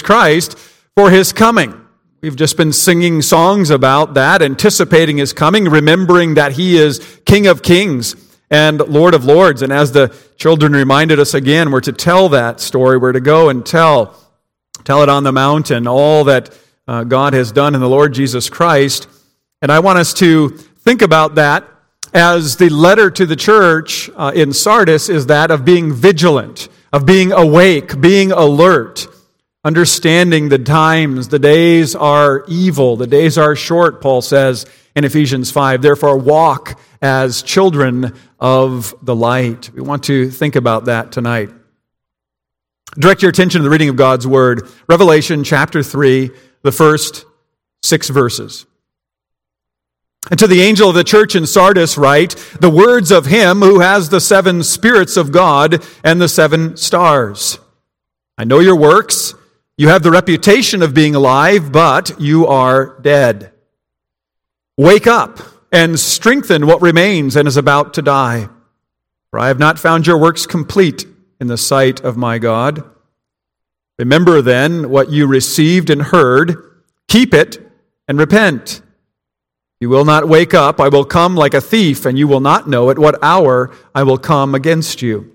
Christ for his coming. We've just been singing songs about that, anticipating his coming, remembering that he is King of Kings and Lord of Lords. And as the children reminded us again, we're to tell that story. We're to go and tell it on the mountain, all that God has done in the Lord Jesus Christ. And I want us to think about that as the letter to the church in Sardis is that of being vigilant, of being awake, being alert, understanding the times. The days are evil, the days are short, Paul says in Ephesians 5. Therefore, walk as children of the light. We want to think about that tonight. Direct your attention to the reading of God's Word. Revelation chapter 3, the first 6 verses. And to the angel of the church in Sardis write, the words of him who has the 7 spirits of God and the 7 stars. I know your works. You have the reputation of being alive, but you are dead. Wake up and strengthen what remains and is about to die. For I have not found your works complete in the sight of my God. Remember then what you received and heard. Keep it and repent. You will not wake up. I will come like a thief, and you will not know at what hour I will come against you.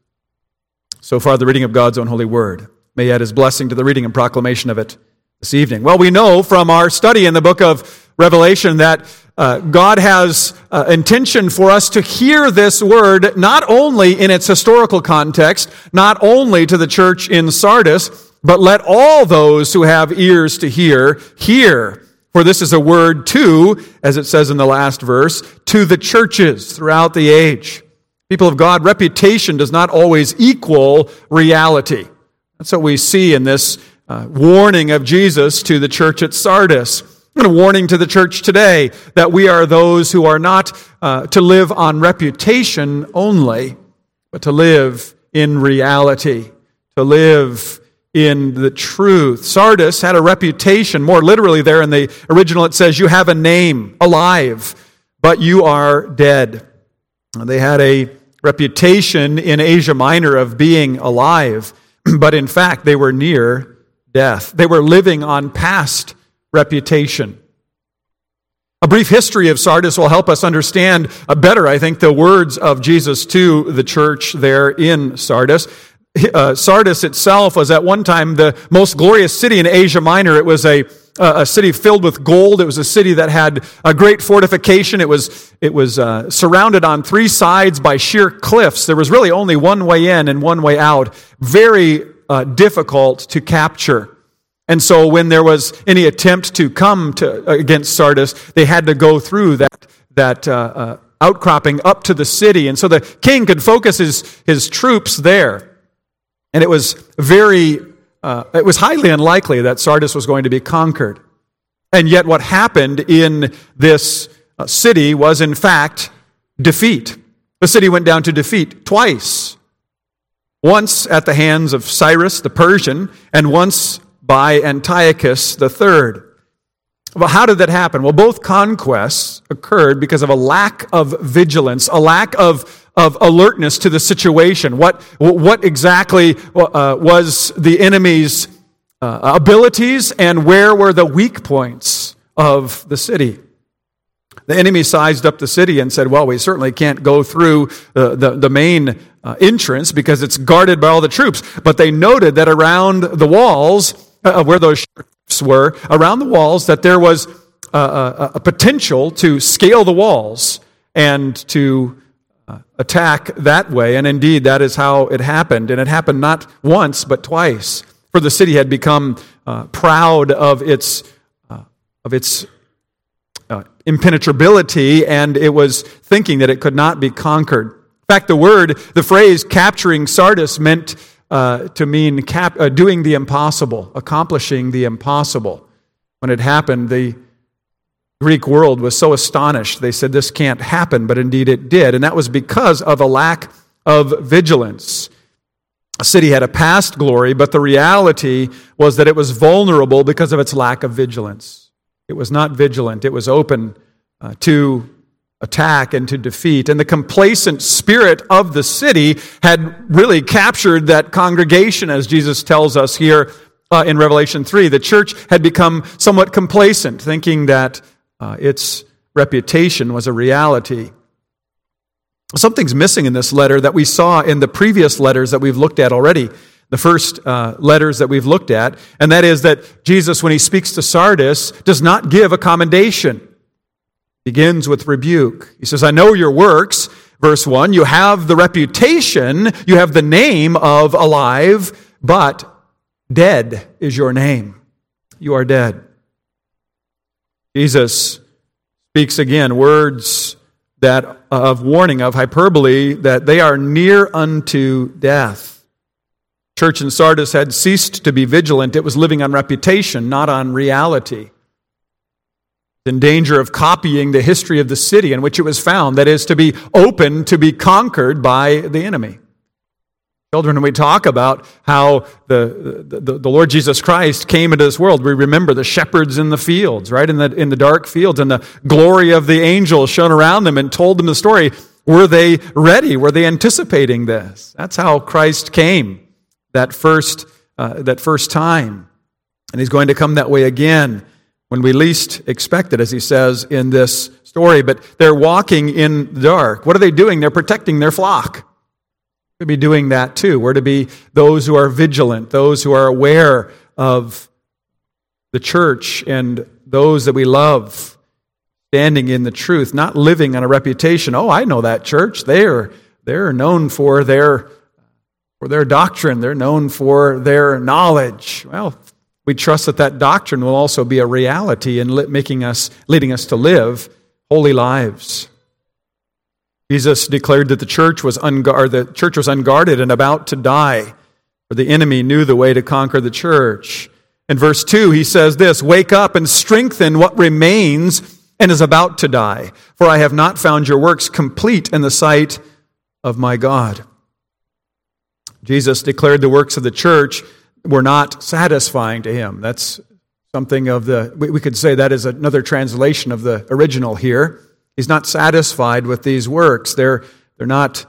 So far, the reading of God's own holy word. May he add his blessing to the reading and proclamation of it this evening. Well, we know from our study in the book of Revelation that God has intention for us to hear this word not only in its historical context, not only to the church in Sardis, but let all those who have ears to hear, hear. For this is a word to, as it says in the last verse, to the churches throughout the age. People of God, reputation does not always equal reality. That's what we see in this warning of Jesus to the church at Sardis. And a warning to the church today that we are those who are not to live on reputation only, but to live in reality, to live in the truth. Sardis had a reputation. More literally there in the original it says, you have a name, alive, but you are dead. They had a reputation in Asia Minor of being alive, but in fact they were near death. They were living on past reputation. A brief history of Sardis will help us understand better, I think, the words of Jesus to the church there in Sardis. Sardis itself was at one time the most glorious city in Asia Minor. It was a city filled with gold. It was a city that had a great fortification. It was surrounded on 3 sides by sheer cliffs. There was really only one way in and one way out. Very difficult to capture. And so when there was any attempt to come against Sardis, they had to go through that outcropping up to the city. And so the king could focus his troops there. And it was highly unlikely that Sardis was going to be conquered. And yet what happened in this city was, in fact, defeat. The city went down to defeat twice. Once at the hands of Cyrus the Persian, and once by Antiochus the Third. Well, how did that happen? Well, both conquests occurred because of a lack of vigilance, a lack of alertness to the situation. What exactly was the enemy's abilities, and where were the weak points of the city? The enemy sized up the city and said, well, we certainly can't go through the main entrance because it's guarded by all the troops. But they noted that around the walls, where those ships were, around the walls, that there was a potential to scale the walls and to attack that way, and indeed that is how it happened. And it happened not once, but twice. For the city had become proud of its impenetrability, and it was thinking that it could not be conquered. In fact, the phrase "capturing Sardis" meant to mean doing the impossible, accomplishing the impossible. When it happened, the Greek world was so astonished, they said, this can't happen, but indeed it did. And that was because of a lack of vigilance. A city had a past glory, but the reality was that it was vulnerable because of its lack of vigilance. It was not vigilant. It was open to attack and to defeat. And the complacent spirit of the city had really captured that congregation, as Jesus tells us here in Revelation 3. The church had become somewhat complacent, thinking that its reputation was a reality. Something's missing in this letter that we saw in the previous letters that we've looked at already, the first letters that we've looked at, and that is that Jesus, when he speaks to Sardis, does not give a commendation. Begins with rebuke. He says, I know your works, verse 1, you have the reputation, you have the name of alive, but dead is your name. You are dead. Jesus speaks again, words that of warning, of hyperbole, that they are near unto death. Church in Sardis had ceased to be vigilant. It was living on reputation, not on reality. In danger of copying the history of the city in which it was found, that is, to be open, to be conquered by the enemy. Children, we talk about how the Lord Jesus Christ came into this world. We remember the shepherds in the fields, right? In the dark fields, and the glory of the angels shone around them and told them the story. Were they ready? Were they anticipating this? That's how Christ came that first time. And he's going to come that way again, when we least expect it, as he says in this story. But they're walking in the dark. What are they doing? They're protecting their flock. We're to be doing that too. We're to be those who are vigilant, those who are aware of the church and those that we love, standing in the truth, not living on a reputation. Oh, I know that church. They're known for their doctrine. They're known for their knowledge. Well, we trust that doctrine will also be a reality in leading us to live holy lives. Jesus declared that the church was unguarded and about to die, for the enemy knew the way to conquer the church. In verse 2, he says this, wake up and strengthen what remains and is about to die, for I have not found your works complete in the sight of my God. Jesus declared the works of the church were not satisfying to him. That's something of we could say that is another translation of the original here. He's not satisfied with these works. They're not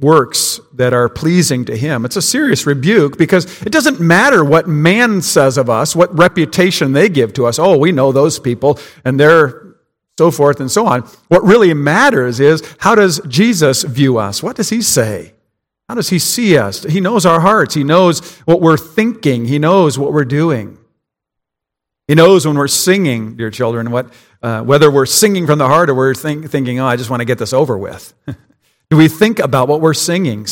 works that are pleasing to him. It's a serious rebuke, because it doesn't matter what man says of us, what reputation they give to us. Oh, we know those people, and they're so forth and so on. What really matters is, how does Jesus view us? What does he say? How does he see us? He knows our hearts. He knows what we're thinking. He knows what we're doing. He knows when we're singing, dear children, whether we're singing from the heart or we're thinking, oh, I just want to get this over with. Do we think about what we're singing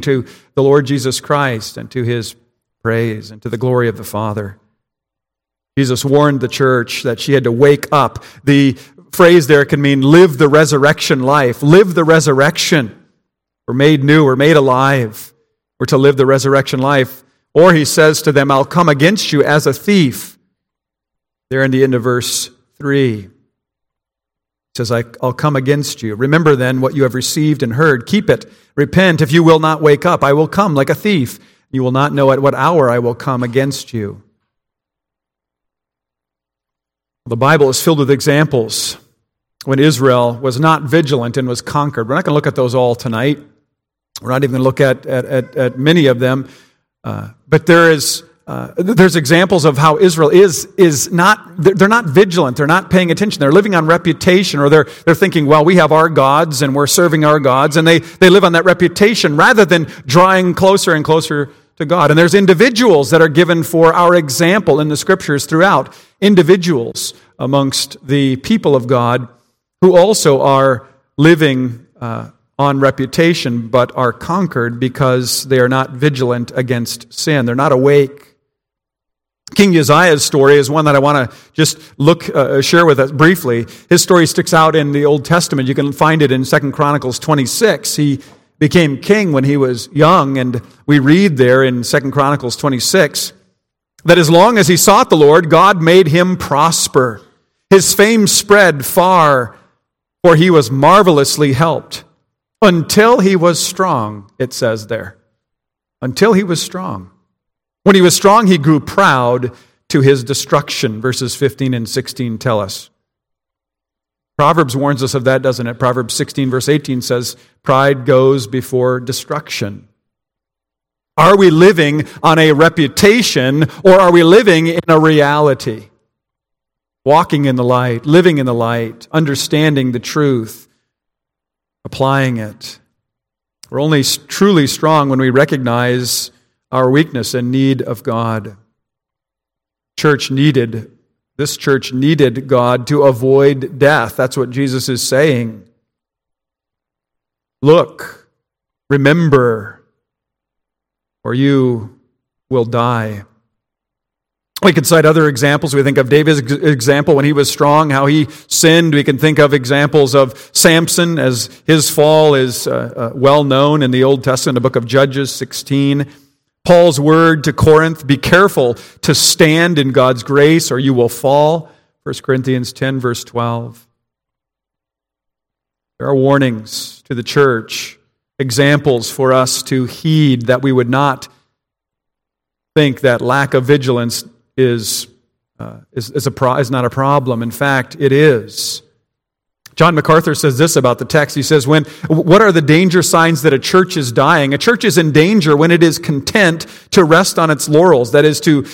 to the Lord Jesus Christ and to his praise and to the glory of the Father? Jesus warned the church that she had to wake up. The phrase there can mean live the resurrection life. Live the resurrection. We're made new, we're made alive. We're to live the resurrection life. Or he says to them, I'll come against you as a thief. There in the end of verse 3, he says, I'll come against you. Remember then what you have received and heard. Keep it. Repent. If you will not wake up, I will come like a thief. You will not know at what hour I will come against you. The Bible is filled with examples when Israel was not vigilant and was conquered. We're not going to look at those all tonight. We're not even going to look at many of them, but there's examples of how Israel is not. They're not vigilant. They're not paying attention. They're living on reputation, or they're thinking, well, we have our gods and we're serving our gods, and they live on that reputation rather than drawing closer and closer to God. And there's individuals that are given for our example in the Scriptures throughout. Individuals amongst the people of God who also are living on reputation, but are conquered because they are not vigilant against sin. They're not awake. King Uzziah's story is one that I want to just share with us briefly. His story sticks out in the Old Testament. You can find it in 2 Chronicles 26. He became king when he was young, and we read there in 2 Chronicles 26 that as long as he sought the Lord, God made him prosper. His fame spread far, for he was marvelously helped until he was strong, it says there. Until he was strong. When he was strong, he grew proud to his destruction, verses 15 and 16 tell us. Proverbs warns us of that, doesn't it? Proverbs 16, verse 18 says, pride goes before destruction. Are we living on a reputation, or are we living in a reality? Walking in the light, living in the light, understanding the truth, applying it. We're only truly strong when we recognize our weakness and need of God. This church needed God to avoid death. That's what Jesus is saying. Look, remember, or you will die. We could cite other examples. We think of David's example when he was strong, how he sinned. We can think of examples of Samson, as his fall is well known in the Old Testament, the book of Judges 16. Paul's word to Corinth, be careful to stand in God's grace or you will fall. 1 Corinthians 10, verse 12. There are warnings to the church, examples for us to heed, that we would not think that lack of vigilance is not a problem. In fact, it is. John MacArthur says this about the text. He says, what are the danger signs that a church is dying? A church is in danger when it is content to rest on its laurels, that is, to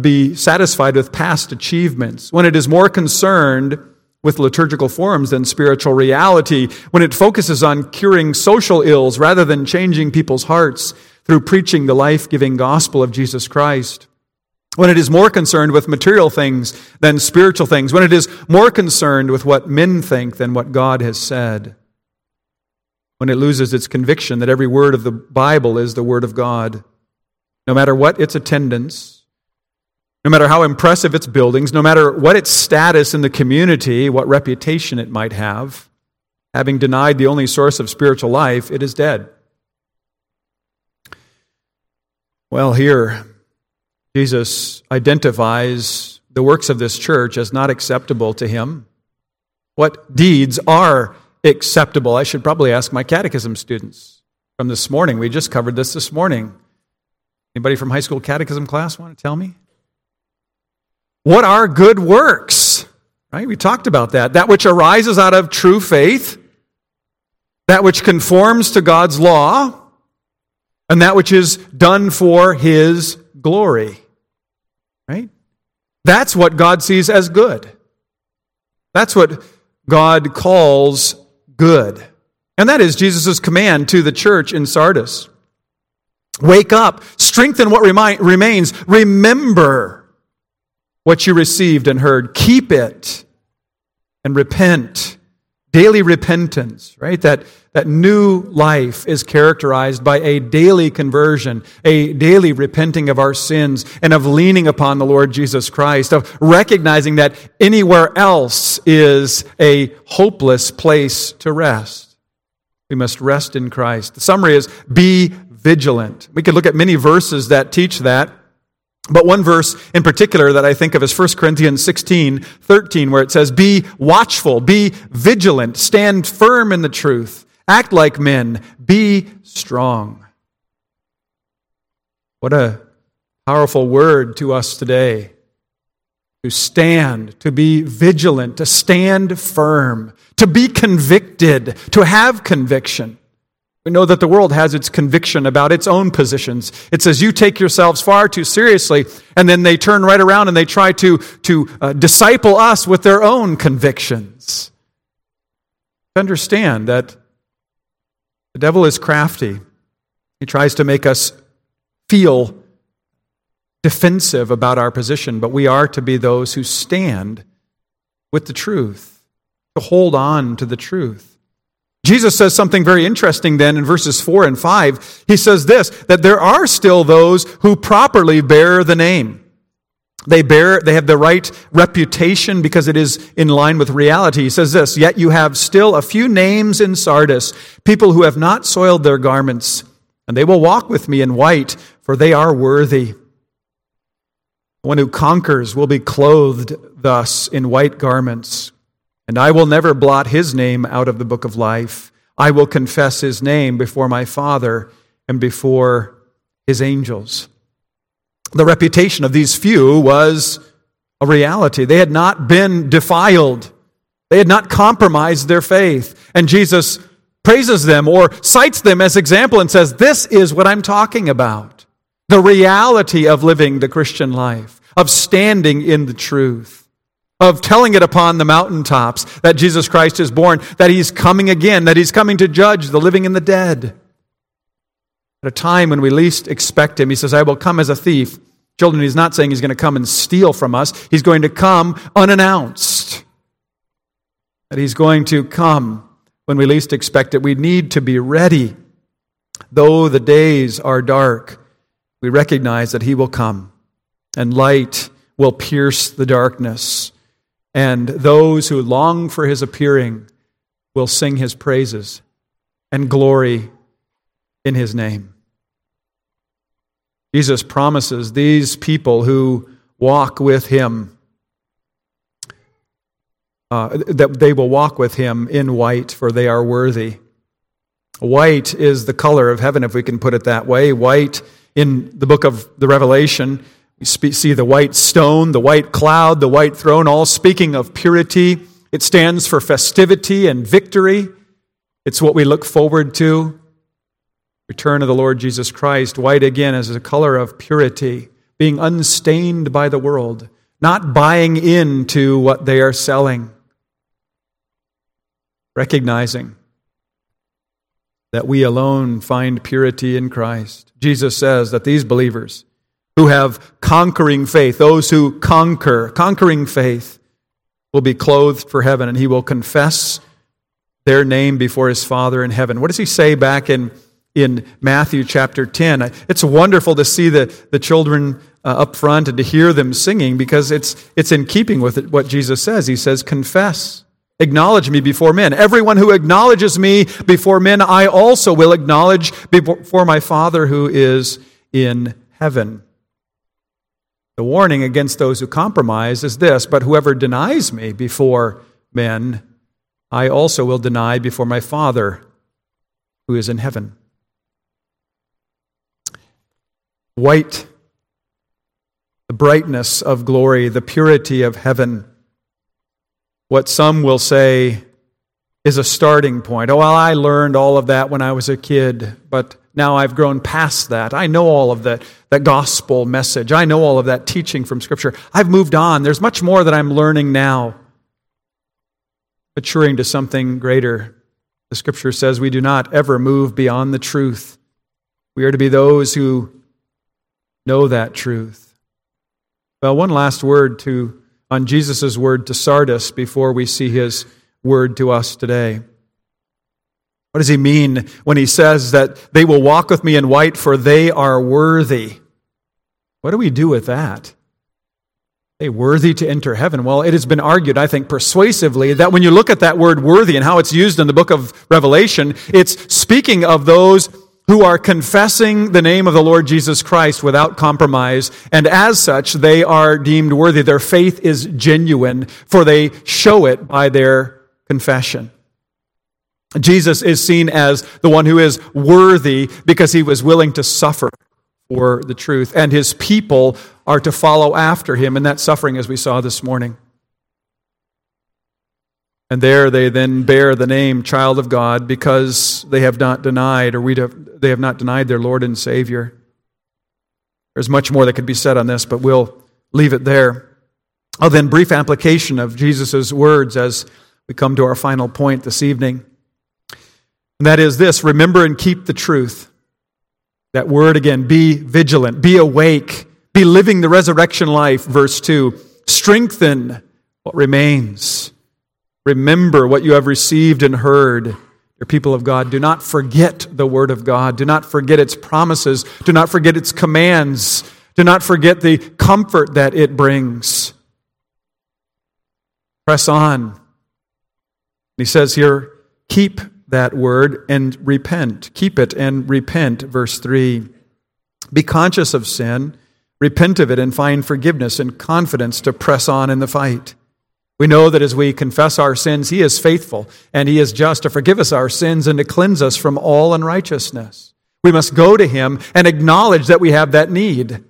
be satisfied with past achievements, when it is more concerned with liturgical forms than spiritual reality, when it focuses on curing social ills rather than changing people's hearts through preaching the life-giving gospel of Jesus Christ, when it is more concerned with material things than spiritual things, when it is more concerned with what men think than what God has said, when it loses its conviction that every word of the Bible is the Word of God, no matter what its attendance, no matter how impressive its buildings, no matter what its status in the community, what reputation it might have, having denied the only source of spiritual life, it is dead. Well, here, Jesus identifies the works of this church as not acceptable to him. What deeds are acceptable? I should probably ask my catechism students from this morning. We just covered this morning. Anybody from high school catechism class want to tell me? What are good works? Right? We talked about that. That which arises out of true faith, that which conforms to God's law, and that which is done for his glory, right? That's what God sees as good. That's what God calls good. And that is Jesus' command to the church in Sardis. Wake up, strengthen what remains, remember what you received and heard, keep it, and repent. Daily repentance, right? That new life is characterized by a daily conversion, a daily repenting of our sins, and of leaning upon the Lord Jesus Christ, of recognizing that anywhere else is a hopeless place to rest. We must rest in Christ. The summary is, be vigilant. We could look at many verses that teach that, but one verse in particular that I think of is 1 Corinthians 16, 13, where it says, be watchful, be vigilant, stand firm in the truth, act like men, be strong. What a powerful word to us today. To stand, to be vigilant, to stand firm, to be convicted, to have conviction. We know that the world has its conviction about its own positions. It says, you take yourselves far too seriously, and then they turn right around and they try to disciple us with their own convictions. Understand that the devil is crafty. He tries to make us feel defensive about our position, but we are to be those who stand with the truth, to hold on to the truth. Jesus says something very interesting then in verses 4 and 5. He says this, that there are still those who properly bear the name. They have the right reputation because it is in line with reality. He says this, yet you have still a few names in Sardis, people who have not soiled their garments, and they will walk with me in white, for they are worthy. The one who conquers will be clothed thus in white garments, and I will never blot his name out of the book of life. I will confess his name before my Father and before his angels. The reputation of these few was a reality. They had not been defiled. They had not compromised their faith. And Jesus praises them or cites them as example and says, this is what I'm talking about. The reality of living the Christian life, of standing in the truth, of telling it upon the mountaintops that Jesus Christ is born, that he's coming again, that he's coming to judge the living and the dead. At a time when we least expect him, he says, I will come as a thief. Children, he's not saying he's going to come and steal from us. He's going to come unannounced. That he's going to come when we least expect it. We need to be ready. Though the days are dark, we recognize that he will come, and light will pierce the darkness. And those who long for his appearing will sing his praises and glory in his name. Jesus promises these people who walk with him, that they will walk with him in white, for they are worthy. White is the color of heaven, if we can put it that way. White, in the book of the Revelation, we see the white stone, the white cloud, the white throne, all speaking of purity. It stands for festivity and victory. It's what we look forward to. Return of the Lord Jesus Christ, white again as a color of purity, being unstained by the world, not buying into what they are selling, recognizing that we alone find purity in Christ. Jesus says that these believers who have conquering faith, those who conquer, conquering faith, will be clothed for heaven, and he will confess their name before his Father in heaven. What does he say back in Matthew chapter 10. It's wonderful to see the children up front and to hear them singing, because it's in keeping with it, what Jesus says. He says, confess, acknowledge me before men. Everyone who acknowledges me before men, I also will acknowledge before my Father who is in heaven. The warning against those who compromise is this, but whoever denies me before men, I also will deny before my Father who is in heaven. White, the brightness of glory, the purity of heaven, what some will say is a starting point. Oh, well, I learned all of that when I was a kid, but now I've grown past that. I know all of that gospel message. I know all of that teaching from Scripture. I've moved on. There's much more that I'm learning now, maturing to something greater. The Scripture says we do not ever move beyond the truth. We are to be those who know that truth. Well, one last word on Jesus' word to Sardis before we see his word to us today. What does he mean when he says that they will walk with me in white, for they are worthy? What do we do with that? Are they worthy to enter heaven? Well, it has been argued, I think, persuasively, that when you look at that word worthy and how it's used in the book of Revelation, it's speaking of those who are confessing the name of the Lord Jesus Christ without compromise, and as such, they are deemed worthy. Their faith is genuine, for they show it by their confession. Jesus is seen as the one who is worthy because he was willing to suffer for the truth, and his people are to follow after him in that suffering, as we saw this morning. And there they then bear the name child of God because they have not denied, they have not denied their Lord and Savior. There's much more that could be said on this, but we'll leave it there. Oh, then brief application of Jesus' words as we come to our final point this evening. And that is this, remember and keep the truth. That word again, be vigilant, be awake, be living the resurrection life, verse 2. Strengthen what remains. Remember what you have received and heard, dear people of God. Do not forget the word of God. Do not forget its promises. Do not forget its commands. Do not forget the comfort that it brings. Press on. He says here, keep that word and repent. Keep it and repent, verse 3. Be conscious of sin, repent of it, and find forgiveness and confidence to press on in the fight. We know that as we confess our sins, He is faithful and He is just to forgive us our sins and to cleanse us from all unrighteousness. We must go to Him and acknowledge that we have that need.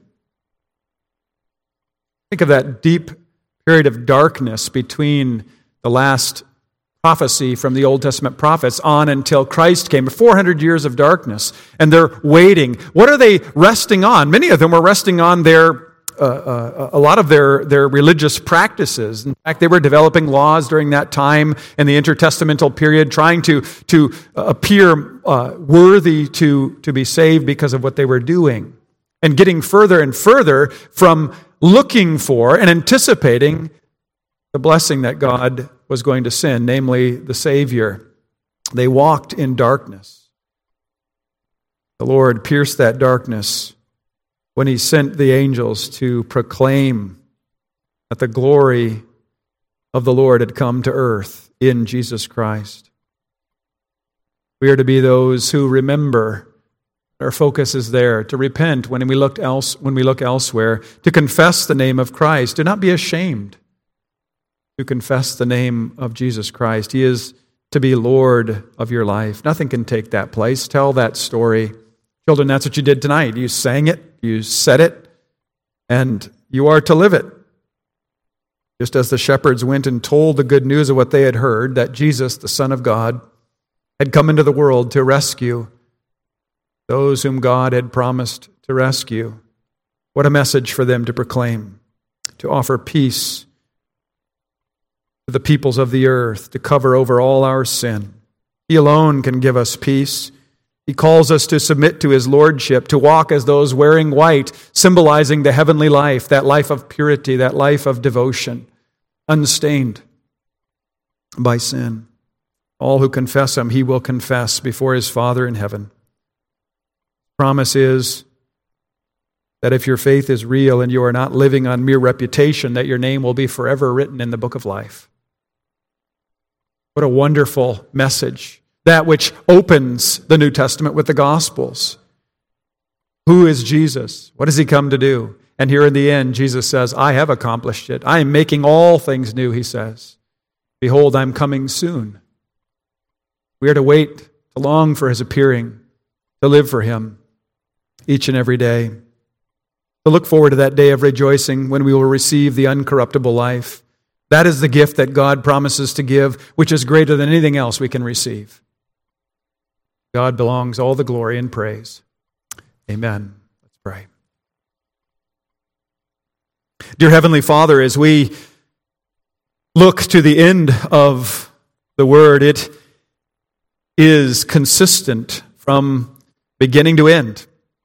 Think of that deep period of darkness between the last prophecy from the Old Testament prophets on until Christ came. 400 years of darkness, and they're waiting. What are they resting on? Many of them were resting on a lot of their religious practices. In fact, they were developing laws during that time in the intertestamental period, trying to appear worthy to be saved because of what they were doing, and getting further and further from looking for and anticipating the blessing that God was going to send, namely the Savior. They walked in darkness. The Lord pierced that darkness when He sent the angels to proclaim that the glory of the Lord had come to earth in Jesus Christ. We are to be those who remember. Our focus is there to repent when we look elsewhere, to confess the name of Christ. Do not be ashamed to confess the name of Jesus Christ. He is to be Lord of your life. Nothing can take that place. Tell that story. Children, that's what you did tonight. You sang it, you said it, and you are to live it. Just as the shepherds went and told the good news of what they had heard, that Jesus, the Son of God, had come into the world to rescue those whom God had promised to rescue. What a message for them to proclaim, to offer peace to the peoples of the earth, to cover over all our sin. He alone can give us peace. He calls us to submit to His lordship, to walk as those wearing white, symbolizing the heavenly life, that life of purity, that life of devotion, unstained by sin. All who confess Him, He will confess before His Father in heaven. Promise is that if your faith is real and you are not living on mere reputation, that your name will be forever written in the book of life. What a wonderful message, that which opens the New Testament with the Gospels. Who is Jesus? What does He come to do? And here in the end, Jesus says, I have accomplished it. I am making all things new, He says. Behold, I'm coming soon. We are to wait, to long for His appearing, to live for Him each and every day, to look forward to that day of rejoicing when we will receive the uncorruptible life. That is the gift that God promises to give, which is greater than anything else we can receive. God belongs all the glory and praise. Amen. Let's pray. Dear Heavenly Father, as we look to the end of the Word, it is consistent from beginning to end.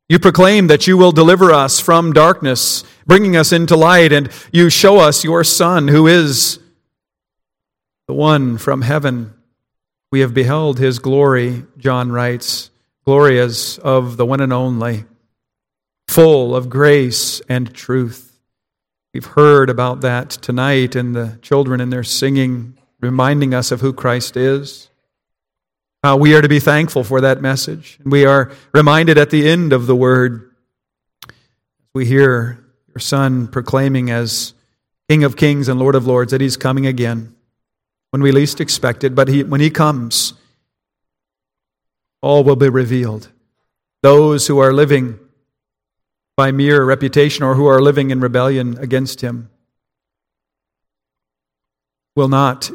You proclaim that You will deliver us from darkness, bringing us into light, and You show us Your Son, who is the one from heaven. We have beheld His glory, John writes, glory as of the one and only, full of grace and truth. We've heard about that tonight, and the children in their singing, reminding us of who Christ is. We are to be thankful for that message. We are reminded at the end of the Word, we hear Your Son proclaiming as King of Kings and Lord of Lords that He's coming again when we least expect it. But when He comes, all will be revealed. Those who are living by mere reputation or who are living in rebellion against Him will not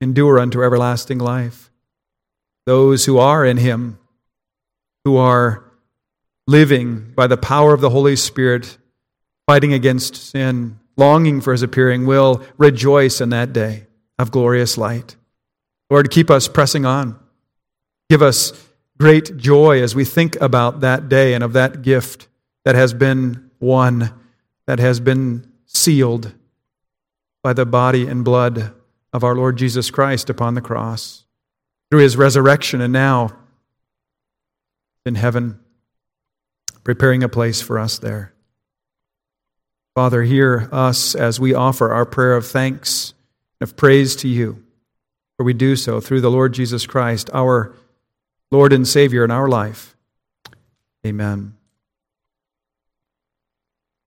endure unto everlasting life. Those who are in Him, who are living by the power of the Holy Spirit, fighting against sin, longing for His appearing, will rejoice in that day of glorious light. Lord, keep us pressing on. Give us great joy as we think about that day and of that gift that has been won, that has been sealed by the body and blood of our Lord Jesus Christ upon the cross, through His resurrection, and now in heaven, preparing a place for us there. Father, hear us as we offer our prayer of thanks and of praise to you, for we do so through the Lord Jesus Christ, our Lord and Savior in our life. Amen.